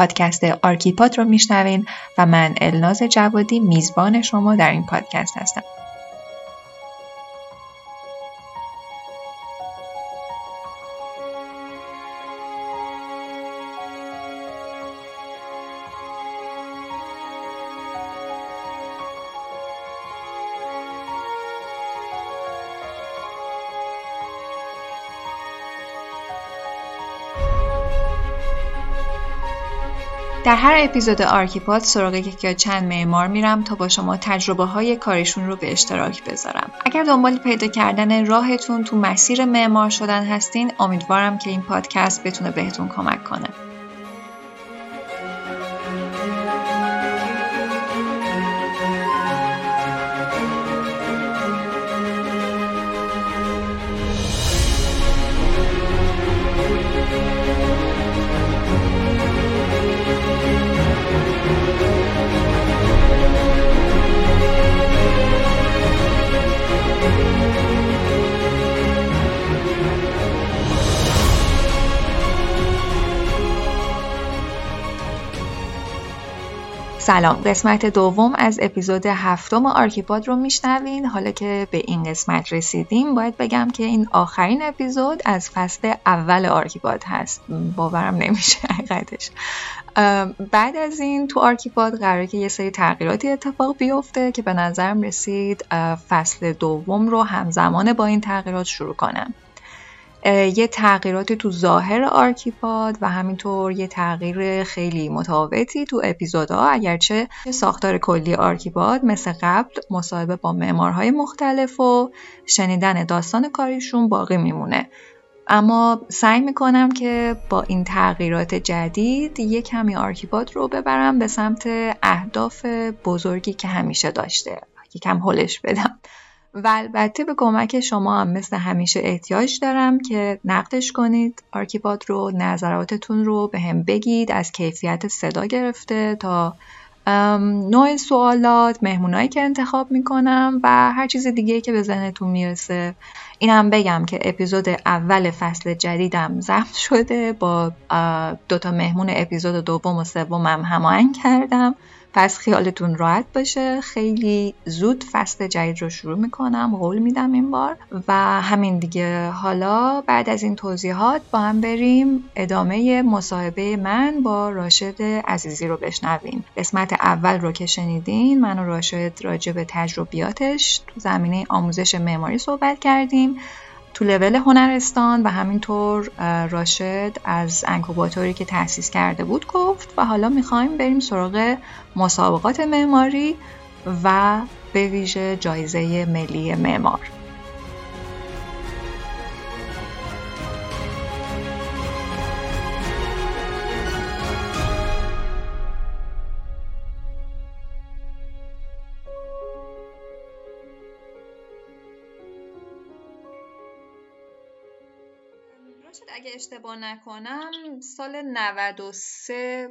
پادکست آرکیپاد رو میشنوین و من الناز جوادی میزبان شما در این پادکست هستم. در هر اپیزود آرکیپاد سراغ یا چند معمار میرم تا با شما تجربه های کارشون رو به اشتراک بذارم. اگر دنبال پیدا کردن راهتون تو مسیر معمار شدن هستین، امیدوارم که این پادکست بتونه بهتون کمک کنه. سلام، قسمت دوم از اپیزود هفتم آرکیپاد رو میشنوین. حالا که به این قسمت رسیدیم باید بگم که این آخرین اپیزود از فصل اول آرکیپاد هست. باورم نمیشه حقیقتش. بعد از این تو آرکیپاد قراره که یه سری تغییراتی اتفاق بیفته که به نظرم رسید فصل دوم رو همزمان با این تغییرات شروع کنم. یه تغییراتی تو ظاهر آرکیپاد و همینطور یه تغییر خیلی متفاوتی تو اپیزودها، اگرچه ساختار کلی آرکیپاد مثل قبل، مصاحبه با معمارهای مختلف و شنیدن داستان کاریشون باقی میمونه، اما سعی میکنم که با این تغییرات جدید یه کمی آرکیپاد رو ببرم به سمت اهداف بزرگی که همیشه داشته، یه کم هولش بدم و البته به کمک شما هم مثل همیشه احتیاج دارم که نقدش کنید آرکیپاد رو، نظراتتون رو به هم بگید، از کیفیت صدا گرفته تا نوع سوالات، مهمونایی که انتخاب میکنم و هر چیز دیگه که به ذهنتون میرسه. اینم بگم که اپیزود اول فصل جدیدم ضبط شده، با دوتا مهمون اپیزود دوم و سومم هماهنگ کردم، پس خیالتون راحت باشه. خیلی زود فصل جدید رو شروع میکنم، قول میدم این بار. و همین دیگه، حالا بعد از این توضیحات با هم بریم ادامه مصاحبه من با راشد عزیزی رو بشنویم. قسمت اول رو که شنیدین، من و راشد راجع به تجربیاتش تو زمینه آموزش معماری صحبت کردیم تو لول هنرستان و همینطور راشد از انکوباتوری که تأسیس کرده بود گفت و حالا میخوایم بریم سراغ مسابقات معماری و به ویژه جایزه ملی معمار. اگه اشتباه نکنم سال 93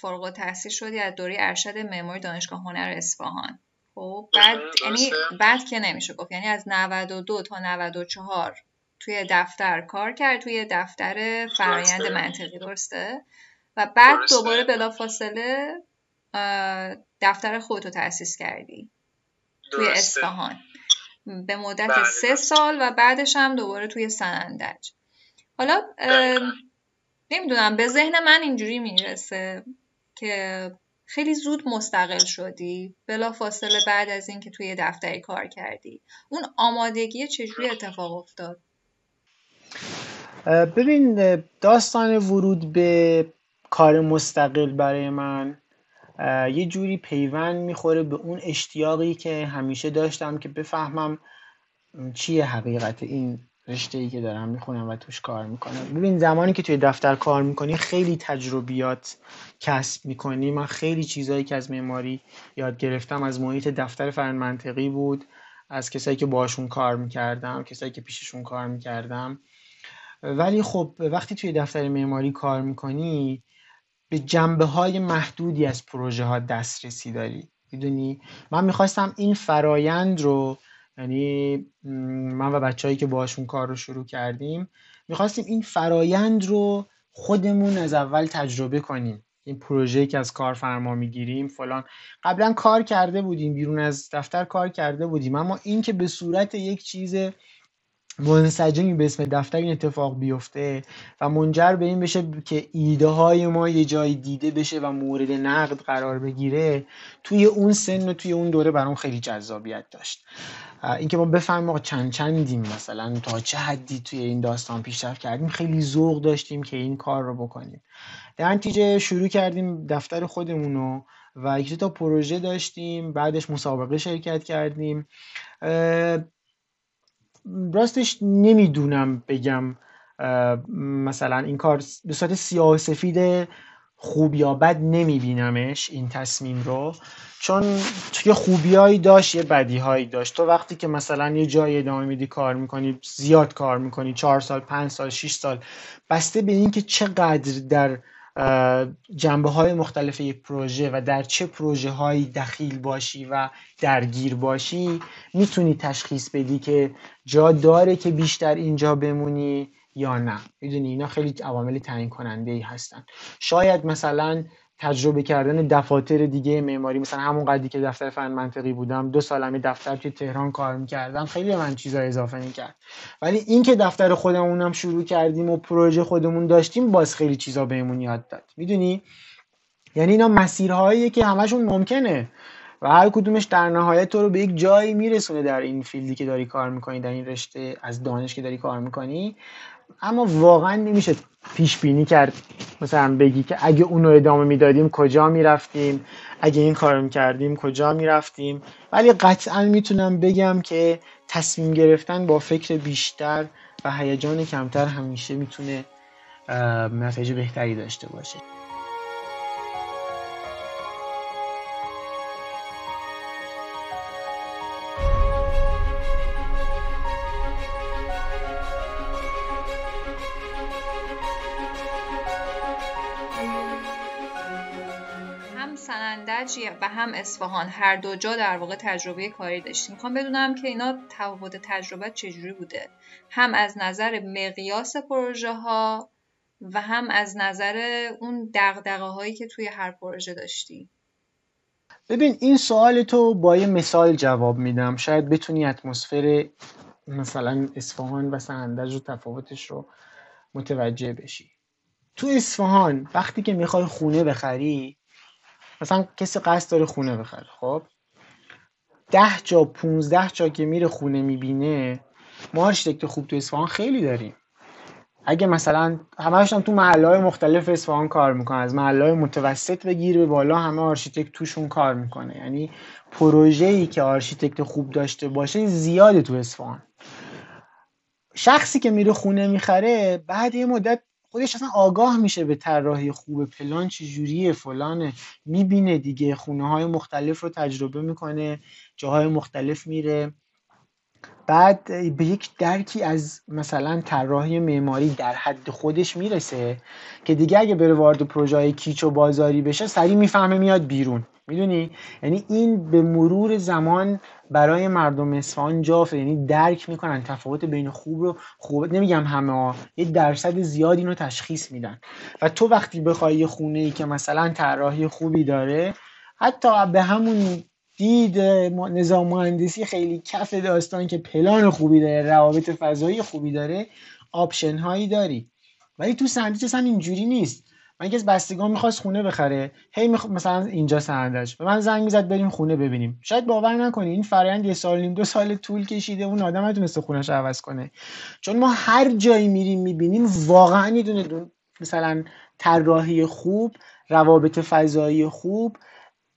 فارغ التحصیل شدی از دوره ارشد معماری دانشگاه هنر اصفهان. خب بعد یعنی بعد که نمیشه گفت، یعنی از 92 تا 94 توی دفتر کار کرد، توی دفتر فرآیند منطقی، درسته؟ و بعد دوباره بلافاصله دفتر خودتو تأسیس کردی توی اصفهان به مدت 3 سال و بعدش هم دوباره توی سنندج. حالا نمیدونم، به ذهن من اینجوری میرسه که خیلی زود مستقل شدی بلافاصله بعد از این که توی دفتری کار کردی. اون آمادگی چجوری اتفاق افتاد؟ ببین، داستان ورود به کار مستقل برای من یه جوری پیوند میخوره به اون اشتیاقی که همیشه داشتم که بفهمم چیه حقیقت این رشته‌ای که دارم میخونم و توش کار میکنم. ببین، زمانی که توی دفتر کار میکنی خیلی تجربیات کسب میکنی. من خیلی چیزایی که از معماری یاد گرفتم از محیط دفتر فرآیند منطقی بود، از کسایی که باشون کار میکردم، کسایی که پیششون کار میکردم. ولی خب وقتی توی دفتر معماری کار میکنی به جنبه‌های محدودی از پروژه ها دسترسی داری. میدونی، من میخواستم این فرایند رو، یعنی من و بچه‌هایی که باهاشون کار رو شروع کردیم، می‌خواستیم این فرایند رو خودمون از اول تجربه کنیم. این پروژه‌ای که از کارفرما میگیریم فلان. قبلا کار کرده بودیم، بیرون از دفتر کار کرده بودیم، اما این که به صورت یک چیز منسجمی به اسم دفتر این اتفاق بیفته و منجر به این بشه که ایده های ما یه جای دیده بشه و مورد نقد قرار بگیره، توی اون سن و توی اون دوره برام خیلی جذابیت داشت. اینکه ما بفهمیم ما چندیم مثلا تا چه حدی توی این داستان پیشرفت کردیم، خیلی ذوق داشتیم که این کار رو بکنیم. در نتیجه شروع کردیم دفتر خودمونو و یک تا پروژه داشتیم، بعدش مسابقه شرکت کردیم. راستش نمیدونم بگم مثلا این کار به صورت سیاه و سفید خوب یا بد نمیبینمش، این تصمیم رو، چون یه خوبیایی داشت یه بدیهایی داشت. تو وقتی که مثلا یه جای ادامه میدی کار میکنی، زیاد کار میکنی، 4 سال 5 سال 6 سال، بسته به این که چقدر در جنبه های مختلف یک پروژه و در چه پروژه هایی دخیل باشی و درگیر باشی، میتونی تشخیص بدی که جا داره که بیشتر اینجا بمونی یا نه. میدونی اینا خیلی عوامل تعیین کننده‌ای هستن. شاید مثلا تجربه کردن دفاتر دیگه معماری، مثلا همون قدری که دفتر فرآیند منطقی بودم 2 سالمه دفتر توی تهران کار می‌کردم، خیلی به من چیزا اضافه می‌کرد. ولی این که دفتر خودمونم شروع کردیم و پروژه خودمون داشتیم، باز خیلی چیزا بهمون یاد داد. میدونی؟ یعنی اینا مسیرهاییه که همشون ممکنه و هر کدومش در نهایت تو رو به یک جایی میرسونه در این فیلدی که داری کار می‌کنی، در این رشته از دانش که داری کار می‌کنی. اما واقعا نمیشه پیش بینی کرد، مثلا بگی که اگه اون رو ادامه میدادیم کجا میرفتیم، اگه این کار رو میکردیم کجا میرفتیم. ولی قطعا میتونم بگم که تصمیم گرفتن با فکر بیشتر و هیجان کمتر همیشه میتونه نتیجه بهتری داشته باشه. و هم اصفهان، هر دو جا در واقع تجربه کاری داشتیم. میخوام بدونم که اینا تفاوت تجربه چجوری بوده، هم از نظر مقیاس پروژه ها و هم از نظر اون دغدغه هایی که توی هر پروژه داشتی. ببین این سوال تو با یه مثال جواب میدم، شاید بتونی اتمسفر مثلا اصفهان و سنندج و تفاوتش رو متوجه بشی. تو اصفهان وقتی که میخوای خونه بخری، مثلا کسی قصد داره خونه بخره، خب 10 جا 15 جا که میره خونه میبینه. ما آرشیتکت خوب تو اصفهان خیلی داریم. اگه مثلا همه‌شون تو محله‌های مختلف اصفهان کار میکنن، از محله‌های متوسط بگیر به بالا همه آرشیتکت توشون کار میکنه. یعنی پروژه‌ای که آرشیتکت خوب داشته باشه زیاده تو اصفهان. شخصی که میره خونه میخره، بعد یه مدت خودش اصلا آگاه میشه به طراحی خوب، پلان چجوریه، فلانه، میبینه دیگه، خونه های مختلف رو تجربه میکنه، جاهای مختلف میره، بعد به یک درکی از مثلا طراحی معماری در حد خودش میرسه که دیگه اگه بره وارد پروژه های کیچ و بازاری بشه سریع میفهمه میاد بیرون. میدونی؟ یعنی این به مرور زمان برای مردم اصفهان جا افتاده، یعنی درک میکنن تفاوت بین خوب رو خوب، نمیگم همه ها، یه درصد زیاد اینو تشخیص میدن. و تو وقتی بخوای یه خونه ای که مثلا طراحی خوبی داره، حتی به همون دید نظام مهندسی خیلی کف داستان که پلان خوبی داره، روابط فضایی خوبی داره، آپشن هایی داری. ولی تو سندویچ هم اینجوری نیست. من یکی از بستگان میخواست خونه بخره، مثلا اینجا سندج به من زنگ میزد بریم خونه ببینیم. شاید باور نکنی این فرآیند 1.5-2 سال طول کشیده، اون آدم نتونسته خونه‌اش عوض کنه، چون ما هر جایی میریم میبینیم واقعا یه دونه مثلا طراحی خوب، روابط فضایی خوب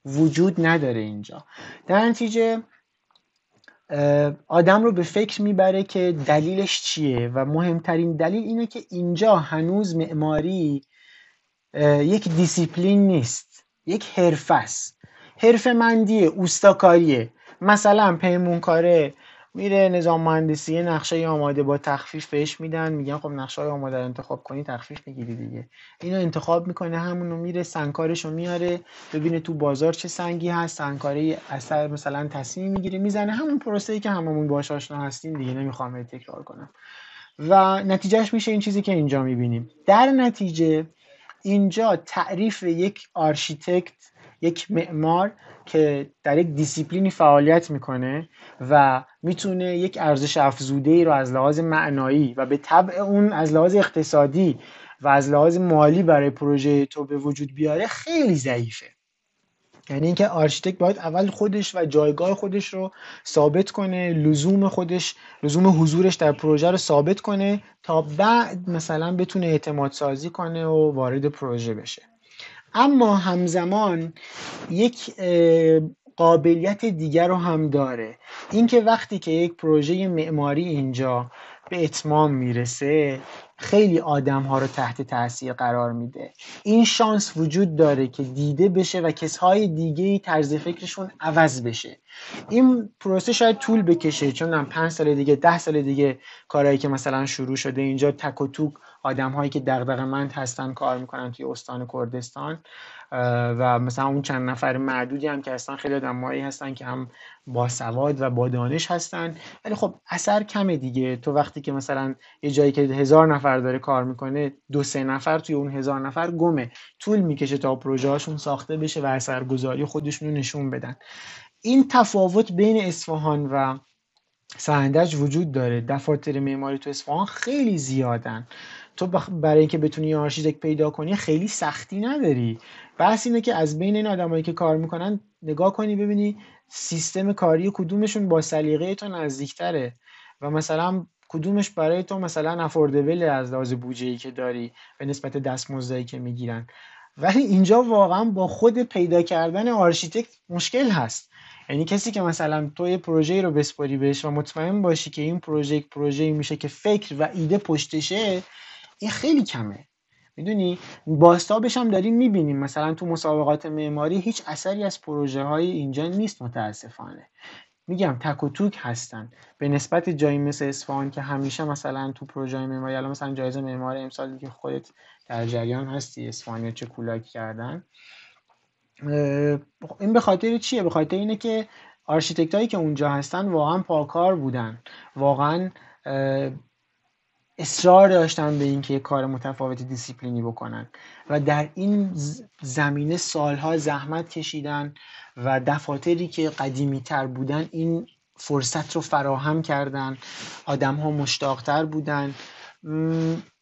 وجود نداره اینجا. در نتیجه آدم رو به فکر میبره که دلیلش چیه و مهمترین دلیل اینه که اینجا هنوز معماری یک دیسیپلین نیست، یک حرفه است، حرفه‌مندیه، اوستاکاریه. مثلا پیمونکاره میره نظام مهندسی، نقشه آماده با تخفیف بهش میدن، میگن خب نقشه های آماده رو انتخاب کنی تخفیف میگیری دیگه. اینو انتخاب میکنه، همونو میره سنگکارشو میاره، ببینه تو بازار چه سنگی هست، سنگکاره اثر مثلا تصمیم میگیره، میزنه، همون پروسه‌ای که هممون باهاش آشنا هستیم دیگه، نمیخوام تکرار کنم. و نتیجهش میشه این چیزی که اینجا میبینیم. در نتیجه اینجا تعریف یک آرشیتکت، یک معمار که در یک دیسیپلینی فعالیت میکنه و میتونه یک ارزش افزوده‌ای رو از لحاظ معنایی و به طبع اون از لحاظ اقتصادی و از لحاظ مالی برای پروژه تو به وجود بیاره، خیلی ضعیفه. یعنی اینکه آرشیتکت باید اول خودش و جایگاه خودش رو ثابت کنه، لزوم حضورش در پروژه رو ثابت کنه تا بعد مثلا بتونه اعتماد سازی کنه و وارد پروژه بشه. اما همزمان یک قابلیت دیگر رو هم داره، اینکه وقتی که یک پروژه معماری اینجا به اتمام میرسه خیلی آدم ها رو تحت تاثیر قرار میده. این شانس وجود داره که دیده بشه و کسهای دیگه‌ای طرز فکرشون عوض بشه. این پروسه شاید طول بکشه، چون 5 سال دیگه، 10 سال دیگه کارهایی که مثلا شروع شده اینجا تک و توک آدم‌هایی که دغدغه‌مند هستن کار میکنن توی استان کردستان و مثلا اون چند نفر معدودی هم که هستن خیلی آدمایی هستن که هم با سواد و با دانش هستن، ولی خب اثر کمه دیگه. تو وقتی که مثلا یه جایی که 1000 نفر داره کار میکنه، 2-3 نفر توی اون 1000 نفر گمه. طول میکشه تا پروژه هاشون ساخته بشه و اثرگذاری خودشونو نشون بدن. این تفاوت بین اصفهان و سنندج وجود داره. دفاتر معماری تو اصفهان خیلی زیادن. تو برای اینکه بتونی آرشیتکت پیدا کنی خیلی سختی نداری. بحث اینه که از بین این آدمایی که کار میکنن نگاه کنی ببینی سیستم کاری کدومشون با سلیقه تو نزدیک‌تره و مثلا کدومش برای تو مثلا افوردبل از لحاظ بودجه‌ای که داری به نسبت دستمزدی که میگیرن. ولی اینجا واقعا با خود پیدا کردن آرشیتکت مشکل هست. یعنی کسی که مثلا تو یه پروژه‌ای رو بسپاری بهش و مطمئن باشی که این پروژه یک پروژه‌ای میشه که فکر و ایده پشتشه، این خیلی کمه. میدونی باستابش هم داریم میبینیم، مثلا تو مسابقات معماری هیچ اثری از پروژه های اینجا نیست متاسفانه. میگم تک و توک هستن به نسبت جایی مثل اصفهان که همیشه مثلا تو پروژه معماری، الان مثلا جایزه معمار امسال که خودت در جریان هستی اصفهانیا چه کولاک کردن. این به خاطر چیه؟ به خاطر اینه که آرشیتکتایی که اونجا هستن واقعا پاکار بودن، واقعا اصرار داشتن به اینکه یه کار متفاوت دیسیپلینی بکنن و در این زمینه سالها زحمت کشیدن و دفاتری که قدیمی تر بودن این فرصت رو فراهم کردن. آدم ها مشتاقتر بودن.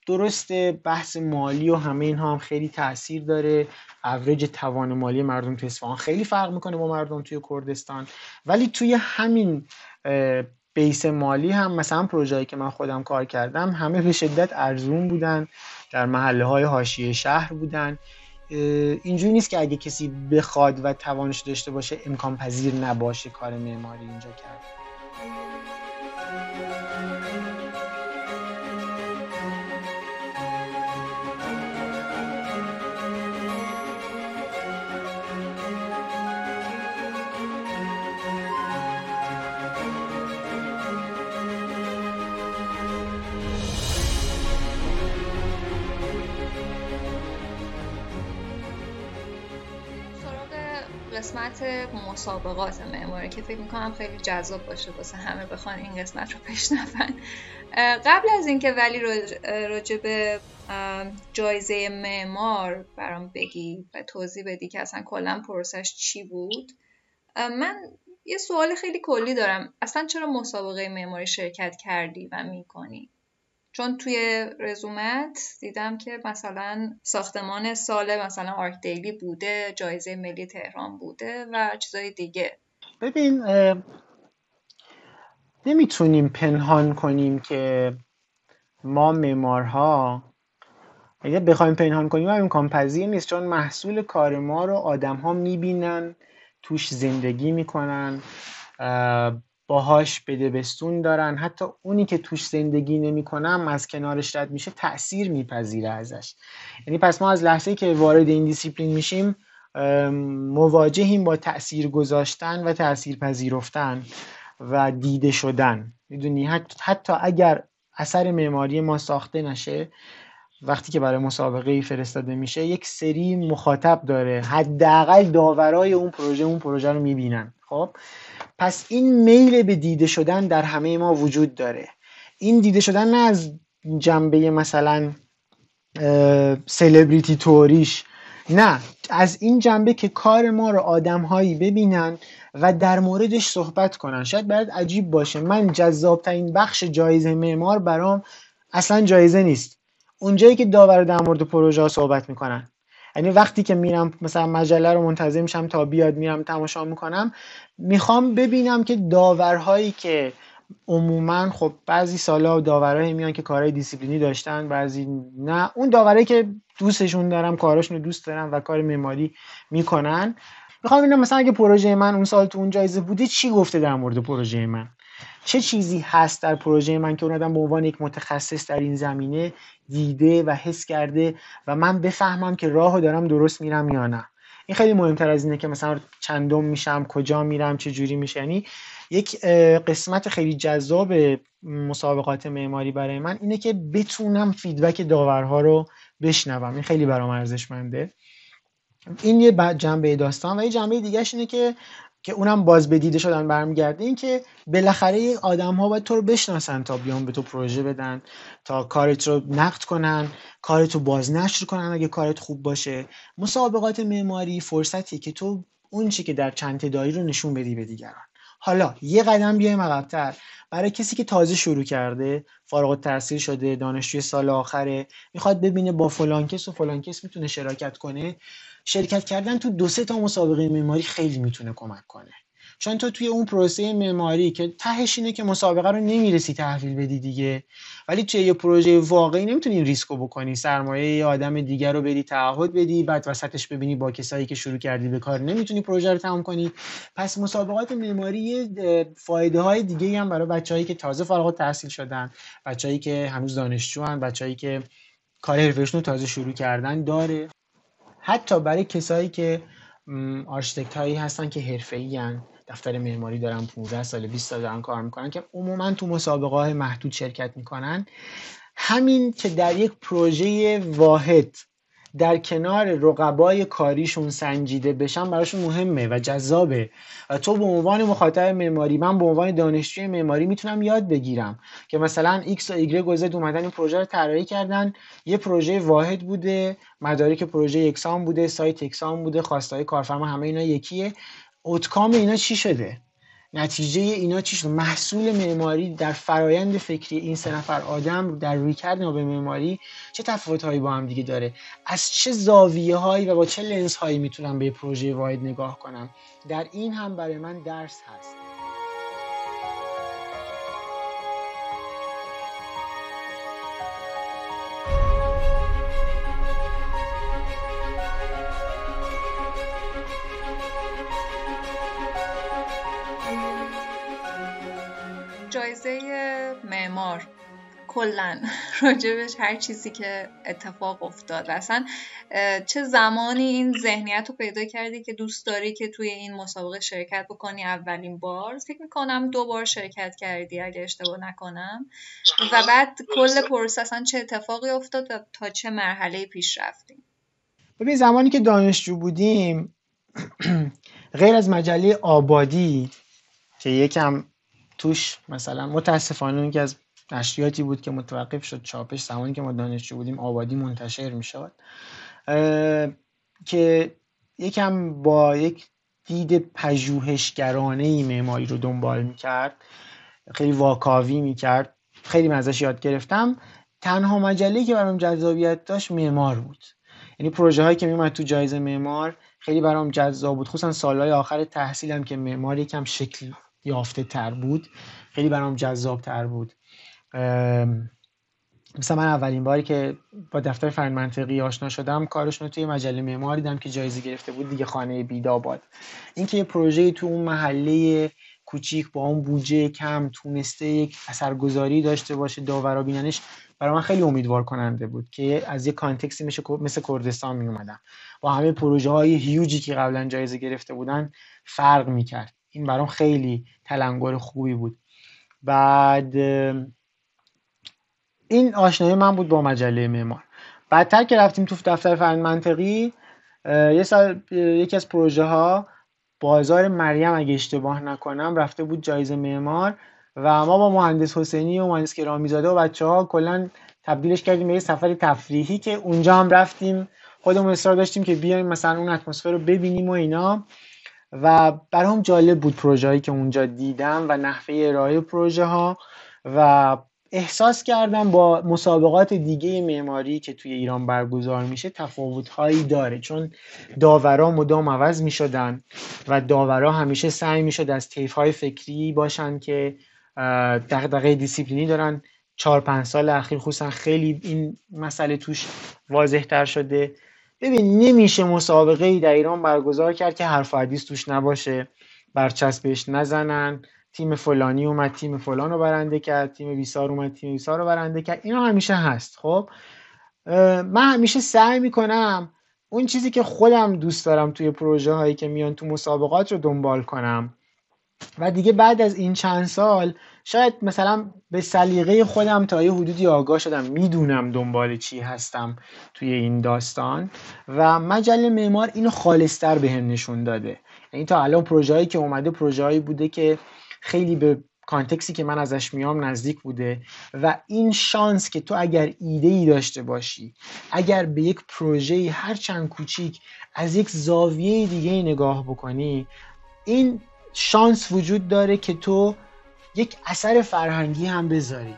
درسته بحث مالی و همه اینها هم خیلی تأثیر داره. اوریج توان مالی مردم توی اصفهان خیلی فرق میکنه با مردم توی کردستان، ولی توی همین بیس مالی هم مثلا پروژه‌ای که من خودم کار کردم همه به شدت ارزون بودن، در محله‌های حاشیه شهر بودن. اینجوری نیست که اگه کسی بخواد و توانش داشته باشه امکان پذیر نباشه کار معماری اینجا کرد. قسمت مسابقات معماری که فکر میکنم خیلی جذاب باشه واسه همه بخوان این قسمت رو بشنون. قبل از اینکه ولی راجع به جایزه معمار برام بگی و توضیح بدی که اصلا کلا پروسش چی بود، من یه سوال خیلی کلی دارم. اصلا چرا مسابقه معماری شرکت کردی و میکنی؟ چون توی رزومت دیدم که مثلا ساختمان سال مثلا آرک دیلی بوده، جایزه ملی تهران بوده و چیزای دیگه. ببین نمیتونیم پنهان کنیم که ما معمارها اگه بخوایم پنهان کنیم امکان پذیر نیست، چون محصول کار ما رو آدم ها میبینن، توش زندگی میکنن، باهاش بدبستون دارن. حتی اونی که توش زندگی نمی‌کنم از کنارش رد میشه تأثیر میپذیره ازش. یعنی پس ما از لحظه‌ای که وارد این دیسیپلین میشیم مواجهیم با تأثیر گذاشتن و تأثیر پذیرفتن و دیده شدن. میدونی حتی اگر اثر معماری ما ساخته نشه، وقتی که برای مسابقه فرستاده میشه یک سری مخاطب داره، حداقل داورای اون پروژه رو میبینن. خب پس این میل به دیده شدن در همه ما وجود داره. این دیده شدن نه از جنبه مثلا سلبریتی توریش، نه، از این جنبه که کار ما رو آدم‌هایی ببینن و در موردش صحبت کنن. شاید برات عجیب باشه، من جذاب‌ترین بخش جایزه معمار برام اصلا جایزه نیست، اونجایی که داور در مورد پروژه ها صحبت میکنن. یعنی وقتی که میرم مثلا مجله رو منتظر میشم تا بیاد، میرم تماشا میکنم، میخوام ببینم که داورهایی که عموما خب بعضی سالا داورایی میان که کارهای دیسیپلینی داشتن، بعضی نه، اون داورایی که دوستشون دارم، کاراشون رو دوست دارم و کار معماری میکنن، میخوام ببینم مثلا اگه پروژه من اون سال تو اون جایزه بوده چی گفته در مورد پروژه من، چه چیزی هست در پروژه من که اون آدم به عنوان یک متخصص در این زمینه دیده و حس کرده و من بفهمم که راهو دارم درست میرم یا نه. این خیلی مهمتر از اینه که مثلا چندم میشم، کجا میرم، چه جوری میشه. یعنی یک قسمت خیلی جذاب مسابقات معماری برای من اینه که بتونم فیدبک داورها رو بشنوم. این خیلی برام ارزشمنده. این یه جنبه داستان. و یه جنبه دیگه‌ش اینه که اونم باز به دیده شدن برمیگرده، این که بالاخره آدم‌ها باید تو رو بشناسن تا بیان به تو پروژه بدن، تا کارت رو نقد کنن، کارت رو بازنشر کنن اگه کارت خوب باشه. مسابقات معماری فرصتیه که تو اون چیزی که در چندتایی رو نشون بدی به دیگران. حالا یه قدم بیایم عقب‌تر، برای کسی که تازه شروع کرده، فارغ التحصیل شده، دانشجوی سال آخره، میخواد ببینه با فلان کس و فلان کس میتونه شراکت کنه. شرکت کردن تو 2-3 تا مسابقه معماری خیلی میتونه کمک کنه، چون تو توی اون پروسه معماری که تهش اینه که مسابقه رو نمیرسی تحویل بدی دیگه، ولی توی یه پروژه واقعی نمیتونی ریسکو بکنی، سرمایه یه آدم دیگر رو بدی، تعهد بدی، بعد وسطش ببینی با کسایی که شروع کردی به کار نمیتونی پروژه رو تمام کنی. پس مسابقات معماری فایده های دیگه‌ای هم برای بچه‌هایی که تازه فارغ التحصیل شدن، بچه‌هایی که هنوز دانشجوان، بچه‌هایی که کار حرفه‌شون تازه شروع کردن داره. حتی برای کسایی که آرشیتکت هایی هستن که حرفه‌ای ان، دفتر معماری دارن، 15 سال 20 سال دارن کار میکنن، که عموما تو مسابقه های محدود شرکت میکنن، همین که در یک پروژه واحد در کنار رقبای کاریشون سنجیده بشن براشون مهمه و جذابه. و تو به عنوان مخاطب معماری، من به عنوان دانشجوی معماری میتونم یاد بگیرم که مثلا ایکس و ایگرگ و زد اومدن این پروژه رو طراحی کردن، یه پروژه واحد بوده، مدارک پروژه یکسان بوده، سایت یکسان بوده، خواستهای کارفرما همه اینا یکیه، اوتکام اینا چی شده، نتیجه اینا چی شد، محصول معماری در فرایند فکری این 3 نفر آدم در رویکرد به معماری چه تفاوت‌هایی با هم دیگه داره، از چه زاویه‌هایی و با چه لنزهایی میتونم به پروژه واحد نگاه کنم. در این هم برای من درس هست. جایزه معمار کلاً راجبش هر چیزی که اتفاق افتاد، اصلا چه زمانی این ذهنیت رو پیدا کردی که دوست داری که توی این مسابقه شرکت بکنی؟ اولین بار فکر میکنم 2 بار شرکت کردی اگه اشتباه نکنم، و بعد کل پروسه اصلا چه اتفاقی افتاد و تا چه مرحله پیش رفتیم؟ ببین، زمانی که دانشجو بودیم غیر از مجله آبادی که یکم توش مثلا متاسفانه اون که از نشریاتی بود که متوقف شد چاپش زمانی که ما دانشجو بودیم، آبادی منتشر میشد، که یکم با یک دید پژوهشگرانه‌ای معماری رو دنبال میکرد، خیلی واکاوی میکرد، خیلی من ازش یاد گرفتم. تنها مجله‌ای که برام جذابیت داشت معمار بود، یعنی پروژه هایی که میومد تو جایزه معمار خیلی برام جذاب بود، خصوصا سالهای آخر تحصیلم که معماری یکم شکل یافته تر بود خیلی برام جذاب تر بود. مثلا من اولین باری که با دفتر فرآیند منطقی آشنا شدم، کارشون رو توی مجله معمار دیدم که جایزه گرفته بود دیگه، خانه بیداباد. اینکه یه پروژه تو اون محله کوچیک با اون بودجه کم تونسته یک اثرگذاری داشته باشه، داورا بیننش، برای من خیلی امیدوار کننده بود که از یه کانتکسی مثل کردستان می اومدم با همه پروژه های هیوجی که قبلا جایزه گرفته بودن فرق می‌کرد. این برام خیلی تلنگر خوبی بود. بعد این آشنایی من بود با مجله معمار. بعدتر که رفتیم تو دفتر فرآیند منطقی، یه سال یکی از پروژه ها بازار مریم اگه اشتباه نکنم رفته بود جایزه معمار، و ما با مهندس حسینی و مهندس کرامی زاده و بچه‌ها کلا تبدیلش کردیم به یه سفری تفریحی که اونجا هم رفتیم، خودمون اصرار داشتیم که بیایم مثلا اون اتمسفر رو ببینیم و اینا، و برام جالب بود پروژه‌ای که اونجا دیدم و نحوه ارائه پروژه ها، و احساس کردم با مسابقات دیگه معماری که توی ایران برگزار میشه تفاوت‌هایی داره، چون داورا مدام عوض میشدن و داورا همیشه سعی میشد از طیف‌های فکری باشن که دغدغه دیسیپلینی دارن. 4-5 سال اخیر خصوصا خیلی این مسئله توش واضح‌تر شده. ببین نمیشه مسابقه‌ای در ایران برگزار کرد که حرف و حدیث توش نباشه، برچسبش نزنن، تیم فلانی اومد تیم فلان رو برنده کرد، تیم بیسار اومد تیم بیسار رو برنده کرد، اینا همیشه هست. خب من همیشه سعی میکنم اون چیزی که خودم دوست دارم توی پروژه هایی که میان تو مسابقات رو دنبال کنم، و دیگه بعد از این چند سال شاید مثلا به سلیقه خودم تا یه حدودی آگاه شدم، میدونم دنبال چی هستم توی این داستان، و مجله معمار اینو خالص‌تر بهم نشون داده. یعنی تا الان پروژه‌ای که اومده پروژه‌ای بوده که خیلی به کانتکسی که من ازش میام نزدیک بوده، و این شانس که تو اگر ایده‌ای داشته باشی، اگر به یک پروژه‌ای هر چند کوچیک از یک زاویه دیگه نگاه بکنی، این شانس وجود داره که تو یک اثر فرهنگی هم بذاری.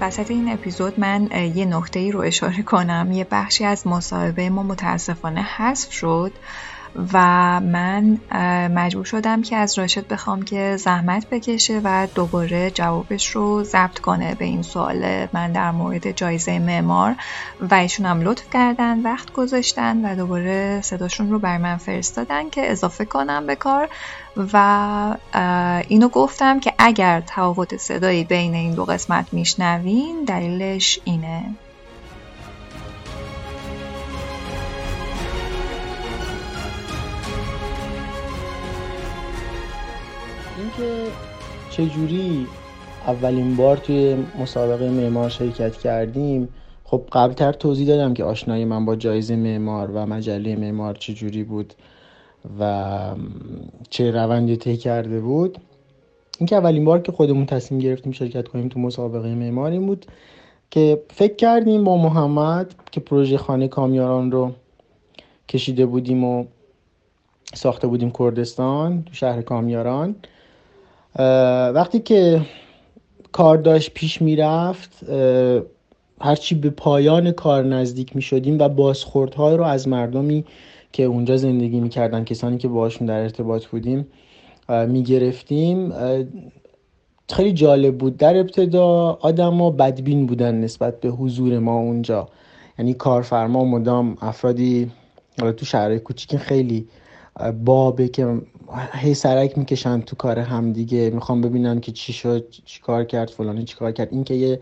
وسط این اپیزود من یه نکته‌ای رو اشاره کنم. یه بخشی از مصاحبه ما متاسفانه حذف شد و من مجبور شدم که از راشد بخوام که زحمت بکشه و دوباره جوابش رو ضبط کنه به این سوال من در مورد جایزه معمار، و ایشون هم لطف کردن، وقت گذاشتن و دوباره صداشون رو بر من فرستادن که اضافه کنم به کار، و اینو گفتم که اگر تفاوت صدایی بین این دو قسمت میشنوین دلیلش اینه. که چجوری اولین بار توی مسابقه معمار شرکت کردیم، خب قبلتر توضیح دادم که آشنایی من با جایزه معمار و مجله معمار چجوری بود و چه روندی طی کرده بود. اینکه اولین بار که خودمون تصمیم گرفتیم شرکت کنیم تو مسابقه معماری بود که فکر کردیم با محمد که پروژه خانه کامیاران رو کشیده بودیم و ساخته بودیم کردستان تو شهر کامیاران، وقتی که کار داشت پیش می رفت هرچی به پایان کار نزدیک می شدیم و بازخوردهای رو از مردمی که اونجا زندگی می کردن، کسانی که باشون در ارتباط بودیم می گرفتیم، خیلی جالب بود. در ابتدا آدم ها بدبین بودن نسبت به حضور ما اونجا، یعنی کارفرما مدام افرادی تو شهرهای کوچیک خیلی بابه که هی سرک میکشن تو کار هم دیگه، میخوام ببینن که چی شد، چی کار کرد فلانی، چی کار کرد. این که یه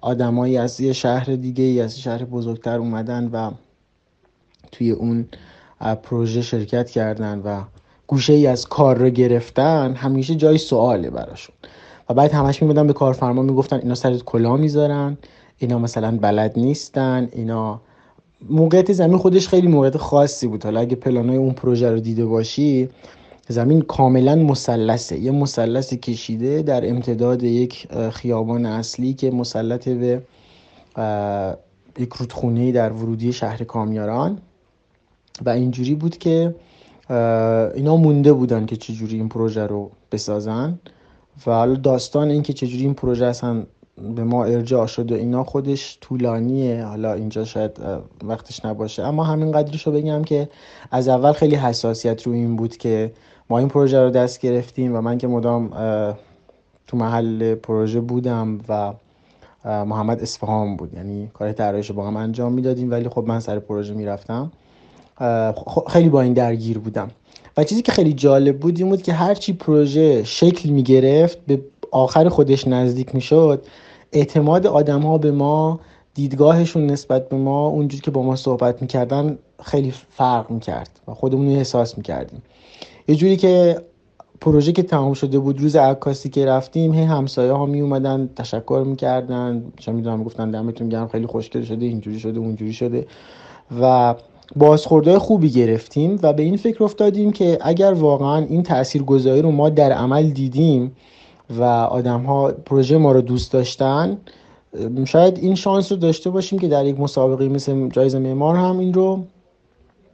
آدمایی از یه شهر دیگه، از شهر بزرگتر اومدن و توی اون پروژه شرکت کردن و گوشه ای از کار رو گرفتن، همیشه جای سواله براشون. و بعد همش میمدن به کارفرما میگفتن اینا سرت کلاه میذارن، اینا مثلا بلد نیستن، اینا. موقعیت زمین خودش خیلی موقعیت خاصی بود. حالا اگه پلانای اون پروژه رو دیده باشی، زمین کاملا مثلثه، یه مثلث کشیده در امتداد یک خیابان اصلی که مسلط به یک رودخونه‌ای در ورودی شهر کامیاران، و اینجوری بود که اینا مونده بودن که چجوری این پروژه رو بسازن. و حالا داستان این که چجوری این پروژه اصلا به ما ارجاع شد و اینا خودش طولانیه، حالا اینجا شاید وقتش نباشه، اما همینقدرشو بگم که از اول خیلی حساسیت رو این بود که ما این پروژه رو دست گرفتیم و من که مدام تو محل پروژه بودم و محمد اصفهان بود، یعنی کار طراحیشو با هم انجام میدادیم ولی خب من سر پروژه میرفتم، خیلی با این درگیر بودم. و چیزی که خیلی جالب بود این بود که هرچی پروژه شکل میگرفت، به آخر خودش نزدیک میشد، اعتماد آدم‌ها به ما، دیدگاهشون نسبت به ما، اونجوری که با ما صحبت می‌کردن خیلی فرق میکرد و خودمون رو احساس میکردیم. یه جوری که پروژه که تمام شده بود، روز عکاسی که رفتیم، هی همسایه ها می اومدن تشکر میکردن، چه میدونم، گفتن دمتون گرم، خیلی خوشگل شده، اینجوری شده، اونجوری شده. و بازخوردهای خوبی گرفتیم و به این فکر افتادیم که اگر واقعا این تاثیرگذاری رو ما در عمل دیدیم و آدم‌ها پروژه ما رو دوست داشتن، شاید این شانس رو داشته باشیم که در یک مسابقه مثل جایزه معمار هم این رو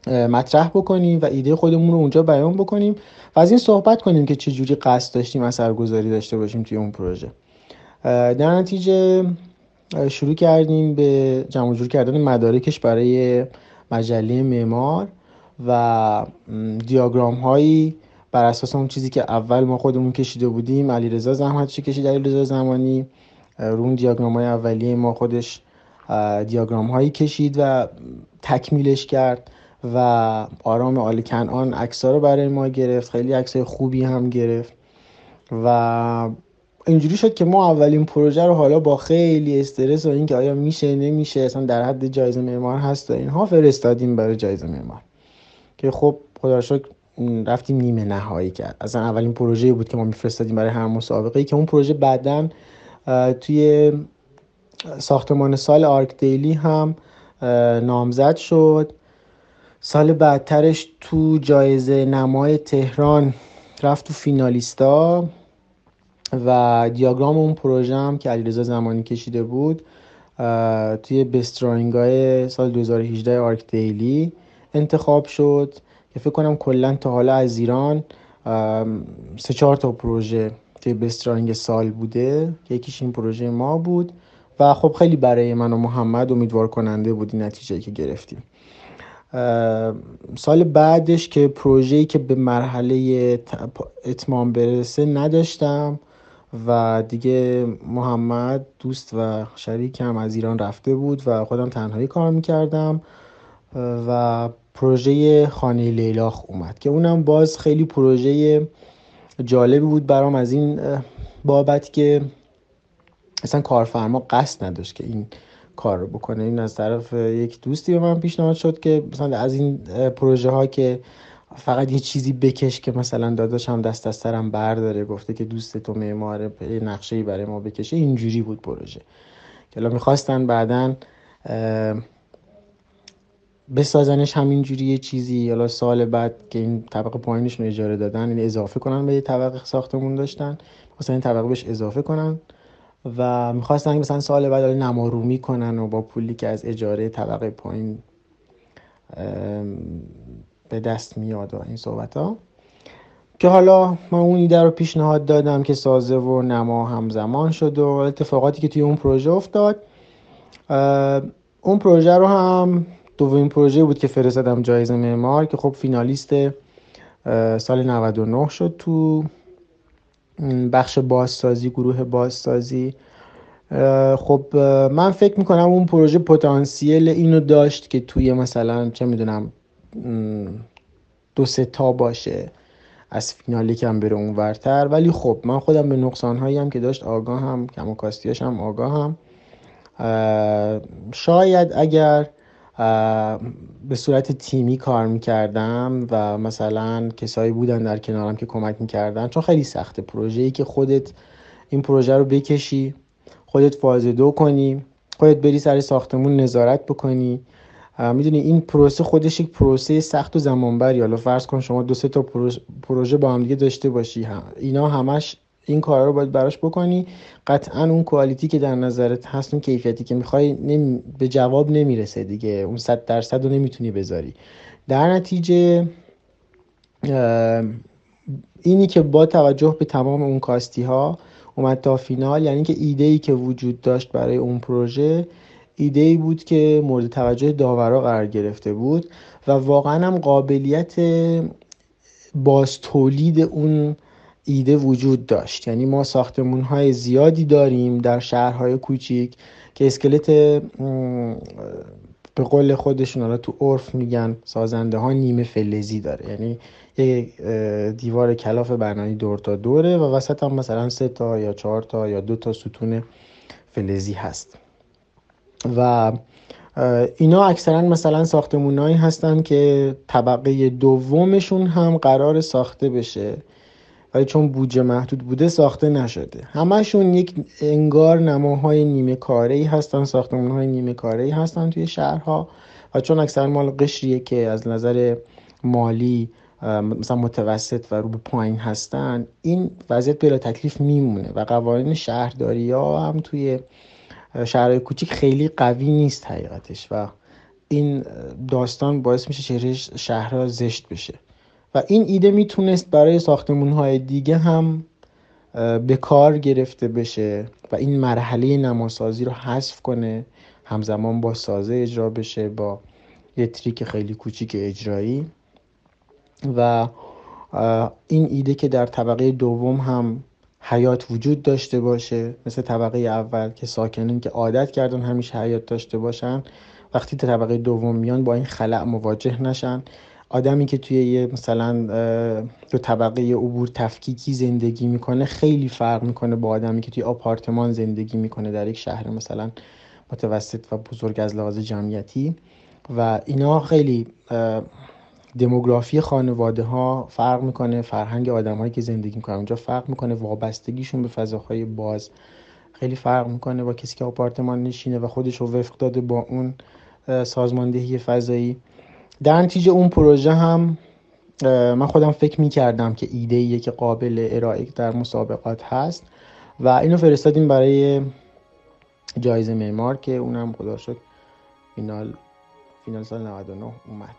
مطرح بکنیم و ایده خودمون رو اونجا بیان بکنیم و از این صحبت کنیم که چجوری قصد داشتیم اثرگذاری داشته باشیم توی اون پروژه. در نتیجه شروع کردیم به جمع جور کردن مدارکش برای مجله معمار و دیاگرام هایی بر اساس اون چیزی که اول ما خودمون کشیده بودیم. علیرضا زحمتش کشید، علیرضا زمانی رو اون دیاگرام های اولیه ما خودش دیاگرام هایی کشید و تکمیلش کرد و آرام آل کنعان عکس‌ها رو برای ما گرفت، خیلی عکس‌های خوبی هم گرفت و اینجوری شد که ما اولین پروژه رو حالا با خیلی استرس و اینکه آیا میشه نمیشه، اصلا در حد جایزه معمار هست و اینها، فرستادیم برای جایزه معمار که خب خدا رو شکر رفتیم نیمه نهایی کرد. اصلا اولین پروژه بود که ما میفرستادیم برای هر مسابقه‌ای که اون پروژه بعداً توی ساختمان سال آرک دیلی هم نامزد شد. سال بعدترش تو جایزه نمای تهران رفت تو فینالیستا و دیاگرام اون پروژه هم که علیرضا زمانی کشیده بود توی بسترانگای سال 2018 آرک دیلی انتخاب شد که فکر کنم کلا تا حالا از ایران 3-4 تا پروژه توی بسترانگ سال بوده که یکیش این پروژه ما بود و خب خیلی برای من و محمد امیدوار کننده بود این نتیجه‌ای که گرفتیم. سال بعدش که پروژه‌ای که به مرحله اتمام برسه نداشتم و دیگه محمد دوست و شریکم از ایران رفته بود و خودم تنهایی کار می‌کردم و پروژه خانه لیلاخ اومد که اونم باز خیلی پروژه جالبی بود برام از این بابت که اصلا کارفرما قصد نداشت که این کار رو بکنه. این از طرف یک دوستی به من پیشنهاد شد که مثلا از این پروژه ها که فقط یه چیزی بکش که مثلا داداشم دست از سرم برداره، گفته که دوست تو معمار نقشه‌ای برای ما بکشه، اینجوری بود پروژه که الان می‌خواستن بعداً بسازنش همینجوری یه چیزی. حالا سال بعد که این طبقه پایینش رو اجاره دادن، این اضافه کنن به یه طبقه ساختمون داشتن، مثلا این طبقه بهش اضافه کنن و می‌خواستن مثلا سال بعد نمارومی کنن و با پولی که از اجاره طبقه پایین به دست میاد و این صحبت‌ها، که حالا من اون ایده رو پیشنهاد دادم که سازه و نما همزمان شد و اتفاقاتی که توی اون پروژه افتاد. اون پروژه رو هم دومین پروژه بود که فرستادم جایزه معمار که خب فینالیست سال 99 شد تو بخش بازسازی، گروه بازسازی. خب من فکر میکنم اون پروژه پتانسیل اینو داشت که توی مثلا چه میدونم 2-3 تا باشه، از فینالی کم بره اون ورتر، ولی خب من خودم به نقصانهایی هم که داشت آگاهم، کم و کاستیاش هم آگاهم. شاید اگر به صورت تیمی کار میکردم و مثلا کسایی بودن در کنارم که کمک میکردن، چون خیلی سخته پروژه‌ای که خودت این پروژه رو بکشی، خودت فاز 2 کنی، خودت بری سر ساختمون نظارت بکنی. میدونی این پروسه خودش یک پروسه سخت و زمانبری. حالا فرض کن شما 2-3 تا پروژه با هم دیگه داشته باشی، اینا همش این کارا رو باید براش بکنی، قطعا اون کوالیتی که در نظرت هست، اون کیفیتی که میخوای به جواب نمیرسه دیگه، اون 100% رو نمیتونی بذاری. در نتیجه اینی که با توجه به تمام اون کاستی ها اومد تا فینال، یعنی که ایده‌ای که وجود داشت برای اون پروژه، ایده‌ای بود که مورد توجه داورا قرار گرفته بود و واقعا هم قابلیت باز تولید اون ایده وجود داشت. یعنی ما ساختمان‌های زیادی داریم در شهرهای کوچیک که اسکلت به قول خودشون، حالا تو عرف میگن سازنده ها، نیمه فلزی داره، یعنی یک دیوار کلاف بنایی دور تا دوره و وسط هم مثلا 3 تا یا 4 تا یا 2 تا ستون فلزی هست و اینا اکثرا مثلا ساختمونایی هستن که طبقه دومشون هم قرار ساخته بشه ولی چون بودجه محدود بوده ساخته نشده. همشون یک انگار نماهای نیمه کاره‌ای هستن، ساختمان‌های نیمه کاره‌ای هستن توی شهرها و چون اکثر مال قشریه که از نظر مالی مثلا متوسط و رو به پایین هستن، این وضعیت بلا تکلیف میمونه و قوانین شهرداری‌ها هم توی شهرهای کوچیک خیلی قوی نیست حقیقتش و این داستان باعث میشه شهرها زشت بشه و این ایده میتونست برای ساختمون‌های دیگه هم به کار گرفته بشه و این مرحله نماسازی رو حذف کنه، همزمان با سازه اجرا بشه با یه تریک خیلی کوچیک اجرایی و این ایده که در طبقه دوم هم حیات وجود داشته باشه مثل طبقه اول که ساکنین که عادت کردن همیشه حیات داشته باشن وقتی طبقه دوم میان با این خلأ مواجه نشن. آدمی که توی یه مثلا دو طبقه عبور تفکیکی زندگی میکنه خیلی فرق میکنه با آدمی که توی آپارتمان زندگی میکنه در یک شهر مثلا متوسط و بزرگ از لحاظ جمعیتی و اینا خیلی دموگرافی خانواده ها فرق میکنه، فرهنگ آدم هایی که زندگی میکنن اونجا فرق میکنه، وابستگیشون به فضاهای باز خیلی فرق میکنه با کسی که آپارتمان نشینه و خودش رو وفق داده با اون سازماندهی فضایی. در نتیجه اون پروژه هم من خودم فکر میکردم که ایده‌ایه که قابل ارائه در مسابقات هست و اینو فرستادیم برای جایزه معمار که اونم خدا شکر فینال سال 99 اومد.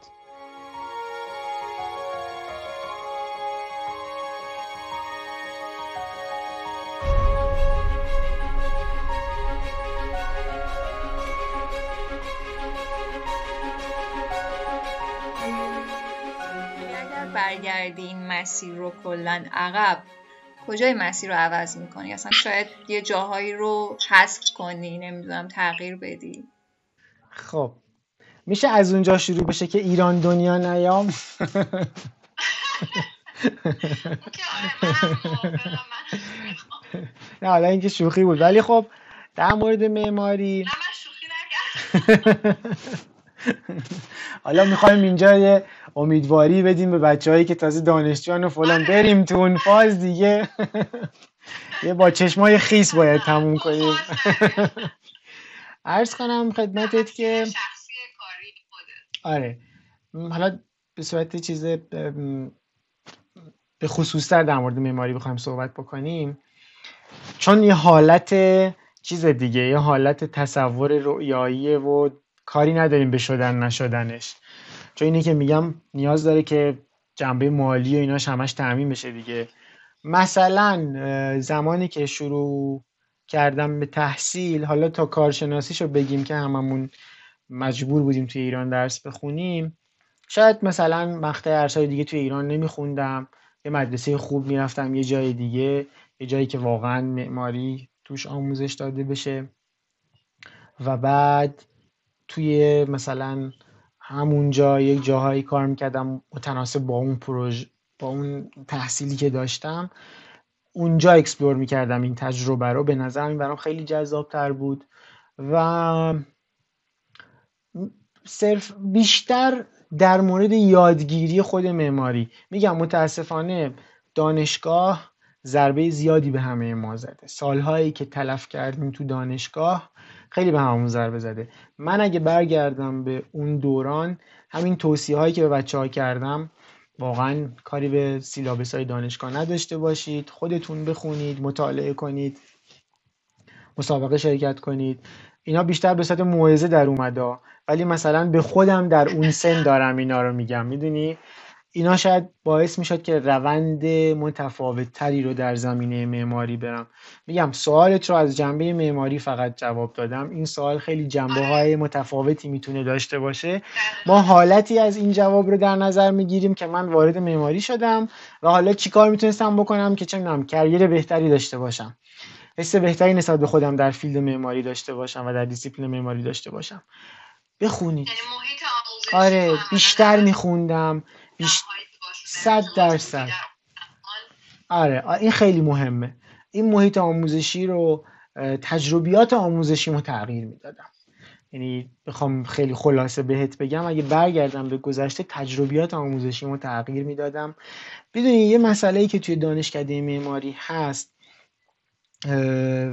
برگردی این مسیر رو کلن عقب، کجای مسیر رو عوض میکنی؟ اصلا شاید یه جاهایی رو حذف کنی، نمیدونم تغییر بدی. خب میشه از اونجا شروع بشه که ایران دنیا نیام؟ نه حالا اینکه شوخی بود ولی خب در مورد معماری حالا میخوایم اینجا یه امیدواری بدیم به بچه‌هایی که تازه دانشجوان و فلان، بریم تو اون فاز دیگه یه با چشمای خیس باید تموم کنیم. عرض کنم خدمتت که شخصی کاری خودت. آره حالا به صورت چیز به خصوص‌تر در مورد معماری بخوایم صحبت بکنیم چون یه حالت چیز دیگه، یه حالت تصور رؤیاییه و کاری نداریم به شدن نشدنش، چون اینه که میگم نیاز داره که جنبه مالی و ایناش همش تامین بشه دیگه. مثلا زمانی که شروع کردم به تحصیل، حالا تا کارشناسیشو بگیم که هممون مجبور بودیم توی ایران درس بخونیم، شاید مثلا مقطع ارشد دیگه توی ایران نمیخوندم، یه مدرسه خوب میرفتم یه جای دیگه، یه جایی که واقعا معماری توش آموزش داده بشه و بعد توی مثلا همونجا یک جاهایی کار میکردم متناسب با اون پروژه با اون تحصیلی که داشتم، اونجا اکسپلور میکردم این تجربه رو، به نظر من برام خیلی جذابتر بود و صرف بیشتر در مورد یادگیری خود معماری. میگم متاسفانه دانشگاه ضربه زیادی به همه ما زده، سالهایی که تلف کردیم تو دانشگاه خیلی به همون ضربه زده. من اگه برگردم به اون دوران، همین توصیه هایی که به بچه ها کردم، واقعا کاری به سیلابس های دانشگاه نداشته باشید، خودتون بخونید، مطالعه کنید، مسابقه شرکت کنید، اینا بیشتر به صورت موعظه در اومدا ولی مثلا به خودم در اون سن دارم اینا رو میگم، میدونی اینا شاید باعث میشد که روند متفاوت تری رو در زمینه معماری برم. میگم سوالت رو از جنبه معماری فقط جواب دادم، این سوال خیلی جنبه های متفاوتی میتونه داشته باشه. ما حالتی از این جواب رو در نظر میگیریم که من وارد معماری شدم و حالا چیکار میتونستم بکنم که چه میدونم کریر بهتری داشته باشم، حس بهتری نسبت به خودم در فیلد معماری داشته باشم و در دیسیپلین معماری داشته باشم. بخونید، یعنی محیط آموزشی. آره بیشتر میخوندم 100%. آره این خیلی مهمه، این محیط آموزشی رو، تجربیات آموزشی رو تغییر میدادم. یعنی بخوام خیلی خلاصه بهت بگم، اگه برگردم به گذشته تجربیات آموزشیمو تغییر میدادم. بدونی یه مسئله‌ای که توی دانشکده معماری هست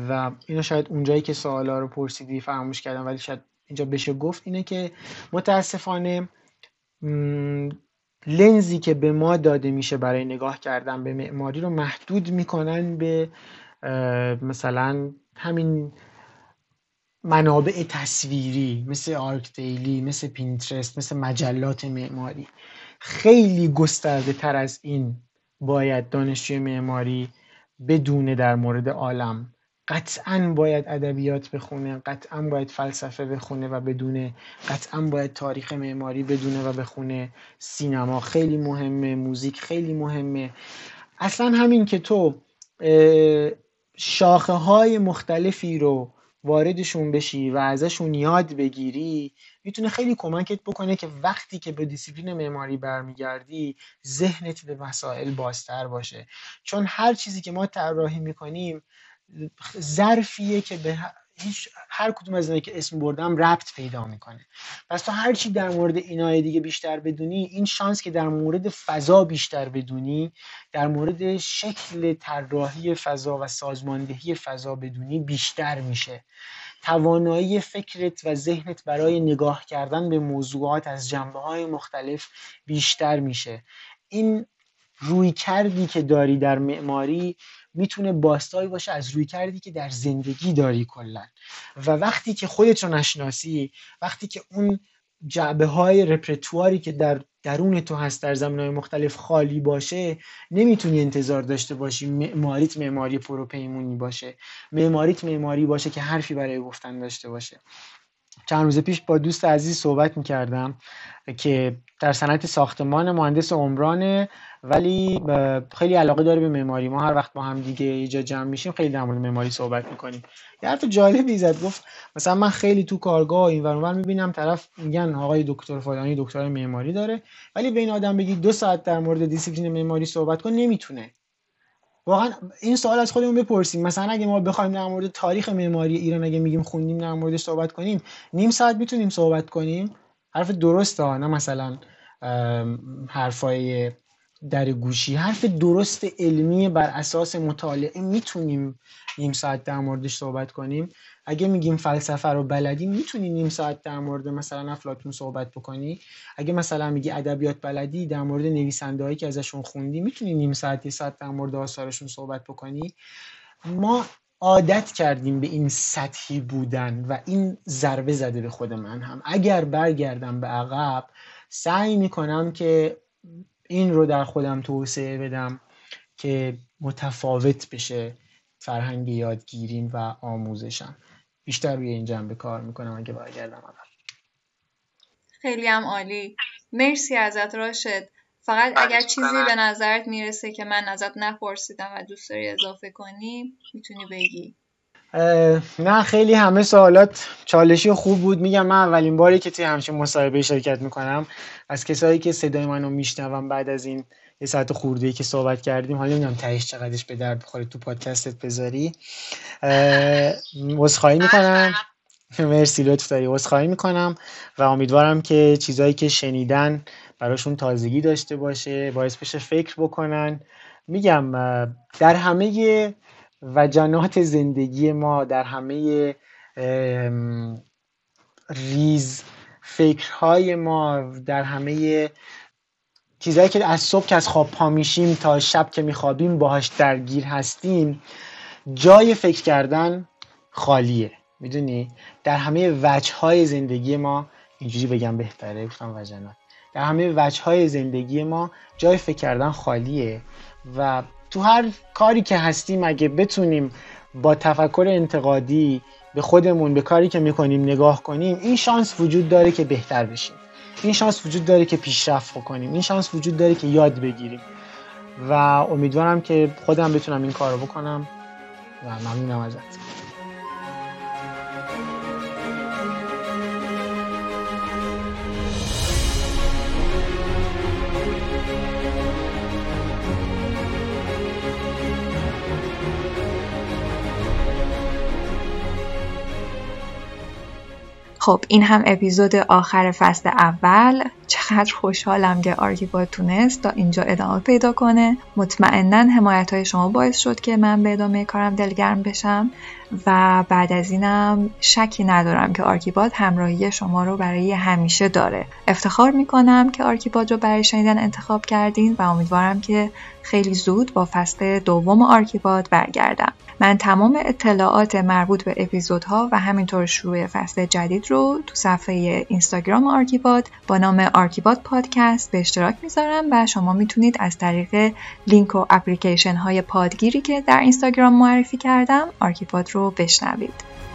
و اینو شاید اونجایی که سوالا رو پرسیدی فراموش کردم، ولی شاید اینجا بشه گفت، اینه که متاسفانه لنزی که به ما داده میشه برای نگاه کردن به معماری رو محدود میکنن به مثلا همین منابع تصویری مثل آرک دیلی، مثل پینترست، مثل مجلات معماری. خیلی گسترده تر از این باید دانشجوی معماری بدونه در مورد عالم. قطعاً باید ادبیات بخونه، قطعاً باید فلسفه بخونه و بدونه، قطعاً باید تاریخ معماری بدونه و بخونه، سینما خیلی مهمه، موزیک خیلی مهمه. اصلاً همین که تو شاخه های مختلفی رو واردشون بشی و ازشون یاد بگیری میتونه خیلی کمکت بکنه که وقتی که به دیسیپلین معماری برمیگردی ذهنت به مسائل بازتر باشه. چون هر چیزی که ما طراحی میکنیم ظرفیه که به هر کدوم از اینایی که اسم بردم ربط پیدا میکنه. پس تو هر چی در مورد اینای دیگه بیشتر بدونی، این شانس که در مورد فضا بیشتر بدونی، در مورد شکل طراحی فضا و سازماندهی فضا بدونی بیشتر میشه. توانایی فکرت و ذهنت برای نگاه کردن به موضوعات از جنبه‌های مختلف بیشتر میشه. این رویکردی که داری در معماری میتونه باستایی باشه از رویکردی که در زندگی داری کلا. و وقتی که خودت رو نشناسی، وقتی که اون جعبه‌های رپرتواری که در درون تو هست در زمینه‌های مختلف خالی باشه، نمیتونی انتظار داشته باشی معماریت معماری پروپیمونی باشه، معماریت معماری باشه که حرفی برای گفتن داشته باشه. چند روز پیش با دوست عزیز صحبت میکردم که در صنعت ساختمان مهندس عمرانه ولی خیلی علاقه داره به معماری. ما هر وقت با هم دیگه یه جا جمع میشیم خیلی در مورد معماری صحبت میکنیم. یه حرف جالبی زد، گفت مثلا من خیلی تو کارگاه این ور اونور میبینم طرف میگن آقای دکتر فاضلی دکترای معماری داره، ولی به این آدم بگی 2 ساعت در مورد دیسیپلین معماری صحبت کن نمیتونه. واقعا این سوال از خودمون بپرسیم، مثلا اگه ما بخوایم در مورد تاریخ معماری ایران اگه میگیم خوندیم در موردش صحبت کنیم، نیم ساعت میتونیم صحبت کنیم. حرف درسته ها، نه مثلا حرفای در گوشی. حرف درست علمی بر اساس مطالعه میتونیم نیم ساعت در موردش صحبت کنیم. اگه میگیم فلسفه رو بلدی، میتونی نیم ساعت در مورد مثلا افلاطون صحبت بکنی. اگه مثلا میگی ادبیات بلدی، در مورد نویسنده‌هایی که ازشون خوندی میتونی نیم ساعت یه ساعت در مورد آثارشون صحبت بکنی. ما عادت کردیم به این سطحی بودن و این ضربه زده به خود من هم. اگر برگردم به عقب سعی میکنم که این رو در خودم توسعه بدم که متفاوت بشه فرهنگ یادگیریم و آموزشم. بیشتر روی این جنبه کار میکنم اگه برگردم عقب. خیلی هم عالی. مرسی ازت راشد. فقط اگر چیزی به نظرت میرسه که من ازت نپرسیدم و دوست داری اضافه کنی میتونی بگی. نه خیلی همه سوالات چالشی و خوب بود. میگم من اولین باری که توی همچین مصاحبه شرکت میکنم. از کسایی که صدای منو میشنون بعد از این یه ساعت خورده‌ای که صحبت کردیم، حالا نمیدونم تهش چقدرش به درد بخوره تو پادکستت بذاری، عذرخواهی میکنم. مرسی، لطف داری. عذرخواهی میکنم و امیدوارم که چیزایی که شنیدن براشون تازگی داشته باشه، باعث بشه فکر بکنن. میگم در همه وجنات زندگی ما، در همه ریز فکرهای ما، در همه چیزایی که از صبح که از خواب پا میشیم تا شب که میخوابیم باهاش درگیر هستیم، جای فکر کردن خالیه. میدونی در همه وجه‌های زندگی ما، اینجوری بگم بهتره، گفتم وجنات، در همه وجه‌های زندگی ما جای فکر کردن خالیه و تو هر کاری که هستیم اگه بتونیم با تفکر انتقادی به خودمون، به کاری که میکنیم نگاه کنیم، این شانس وجود داره که بهتر بشیم، این شانس وجود داره که پیشرفت بکنیم، این شانس وجود داره که یاد بگیریم و امیدوارم که خودم بتونم این کار رو بکنم و ممنونم ازت. خب این هم اپیزود آخر فصل اول. چقدر خوشحالم که آرکیپاد تونست تا اینجا ادامه پیدا کنه. مطمئناً حمایت‌های شما باعث شد که من به ادامه کارم دلگرم بشم و بعد از اینم شکی ندارم که آرکیپاد همراهی شما رو برای همیشه داره. افتخار میکنم که آرکیپاد رو برای شنیدن انتخاب کردین و امیدوارم که خیلی زود با فصل دوم آرکیپاد برگردم. من تمام اطلاعات مربوط به اپیزودها و همینطور شروع فصل جدید رو تو صفحه اینستاگرام آرکیپاد با نام آرکیپاد پادکست به اشتراک میذارم و شما میتونید از طریق لینک و اپلیکیشن های پادگیری که در اینستاگرام معرفی کردم آرکیپاد رو بشنوید.